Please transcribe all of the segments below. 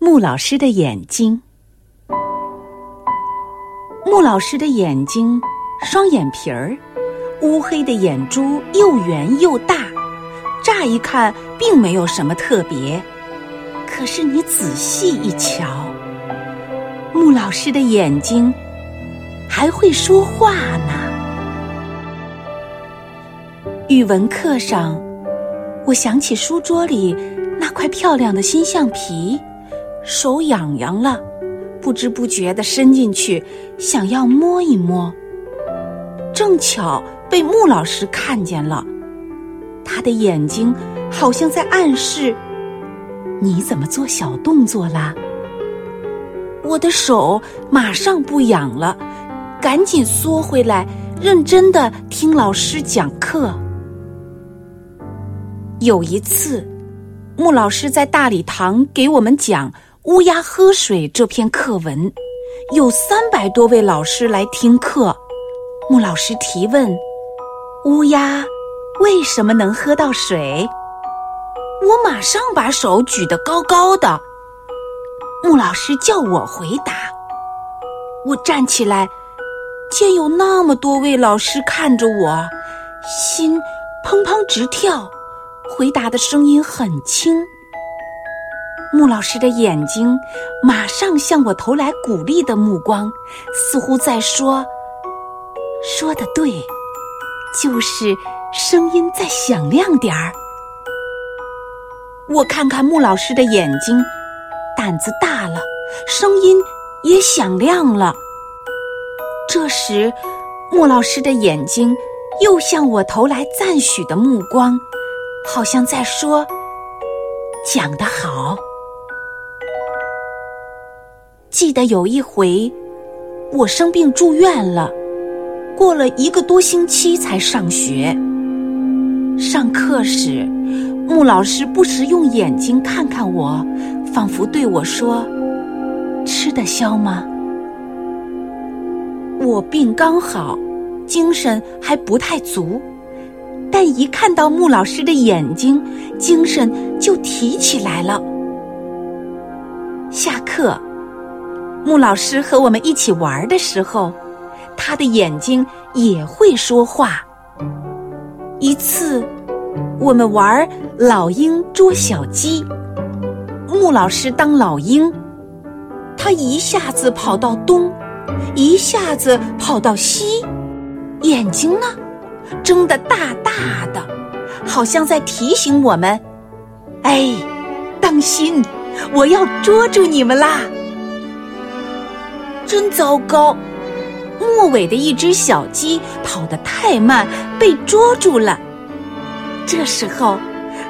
穆老师的眼睛。穆老师的眼睛，双眼皮儿，乌黑的眼珠又圆又大，乍一看并没有什么特别，可是你仔细一瞧，穆老师的眼睛还会说话呢。语文课上，我想起书桌里那块漂亮的新橡皮，手痒痒了，不知不觉地伸进去，想要摸一摸，正巧被穆老师看见了，他的眼睛好像在暗示：“你怎么做小动作啦？”我的手马上不痒了，赶紧缩回来，认真地听老师讲课。有一次，穆老师在大礼堂给我们讲乌鸦喝水这篇课文，有300多位老师来听课。穆老师提问：乌鸦为什么能喝到水？我马上把手举得高高的，穆老师叫我回答。我站起来，见有那么多位老师看着我，心砰砰直跳，回答的声音很轻。穆老师的眼睛马上向我投来鼓励的目光，似乎在说：“说得对，就是声音再响亮点儿。”我看看穆老师的眼睛，胆子大了，声音也响亮了。这时，穆老师的眼睛又向我投来赞许的目光，好像在说：“讲得好。”记得有一回，我生病住院了，过了1个多星期才上学。上课时，穆老师不时用眼睛看看我，仿佛对我说：“吃得消吗？”我病刚好，精神还不太足，但一看到穆老师的眼睛，精神就提起来了。下课，穆老师和我们一起玩的时候，他的眼睛也会说话。一次，我们玩老鹰捉小鸡，穆老师当老鹰，他一下子跑到东，一下子跑到西，眼睛呢，睁得大大的，好像在提醒我们：“哎，当心，我要捉住你们啦！”真糟糕，末尾的一只小鸡跑得太慢，被捉住了。这时候，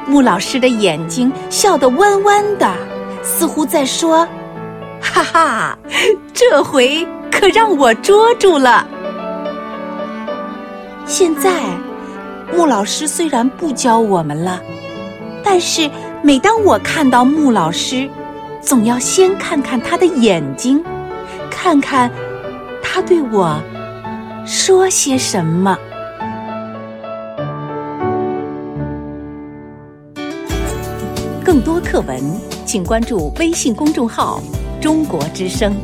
穆老师的眼睛笑得弯弯的，似乎在说：“哈哈，这回可让我捉住了。”现在，穆老师虽然不教我们了，但是每当我看到穆老师，总要先看看他的眼睛，看看他对我说些什么。更多课文，请关注微信公众号“中国之声”。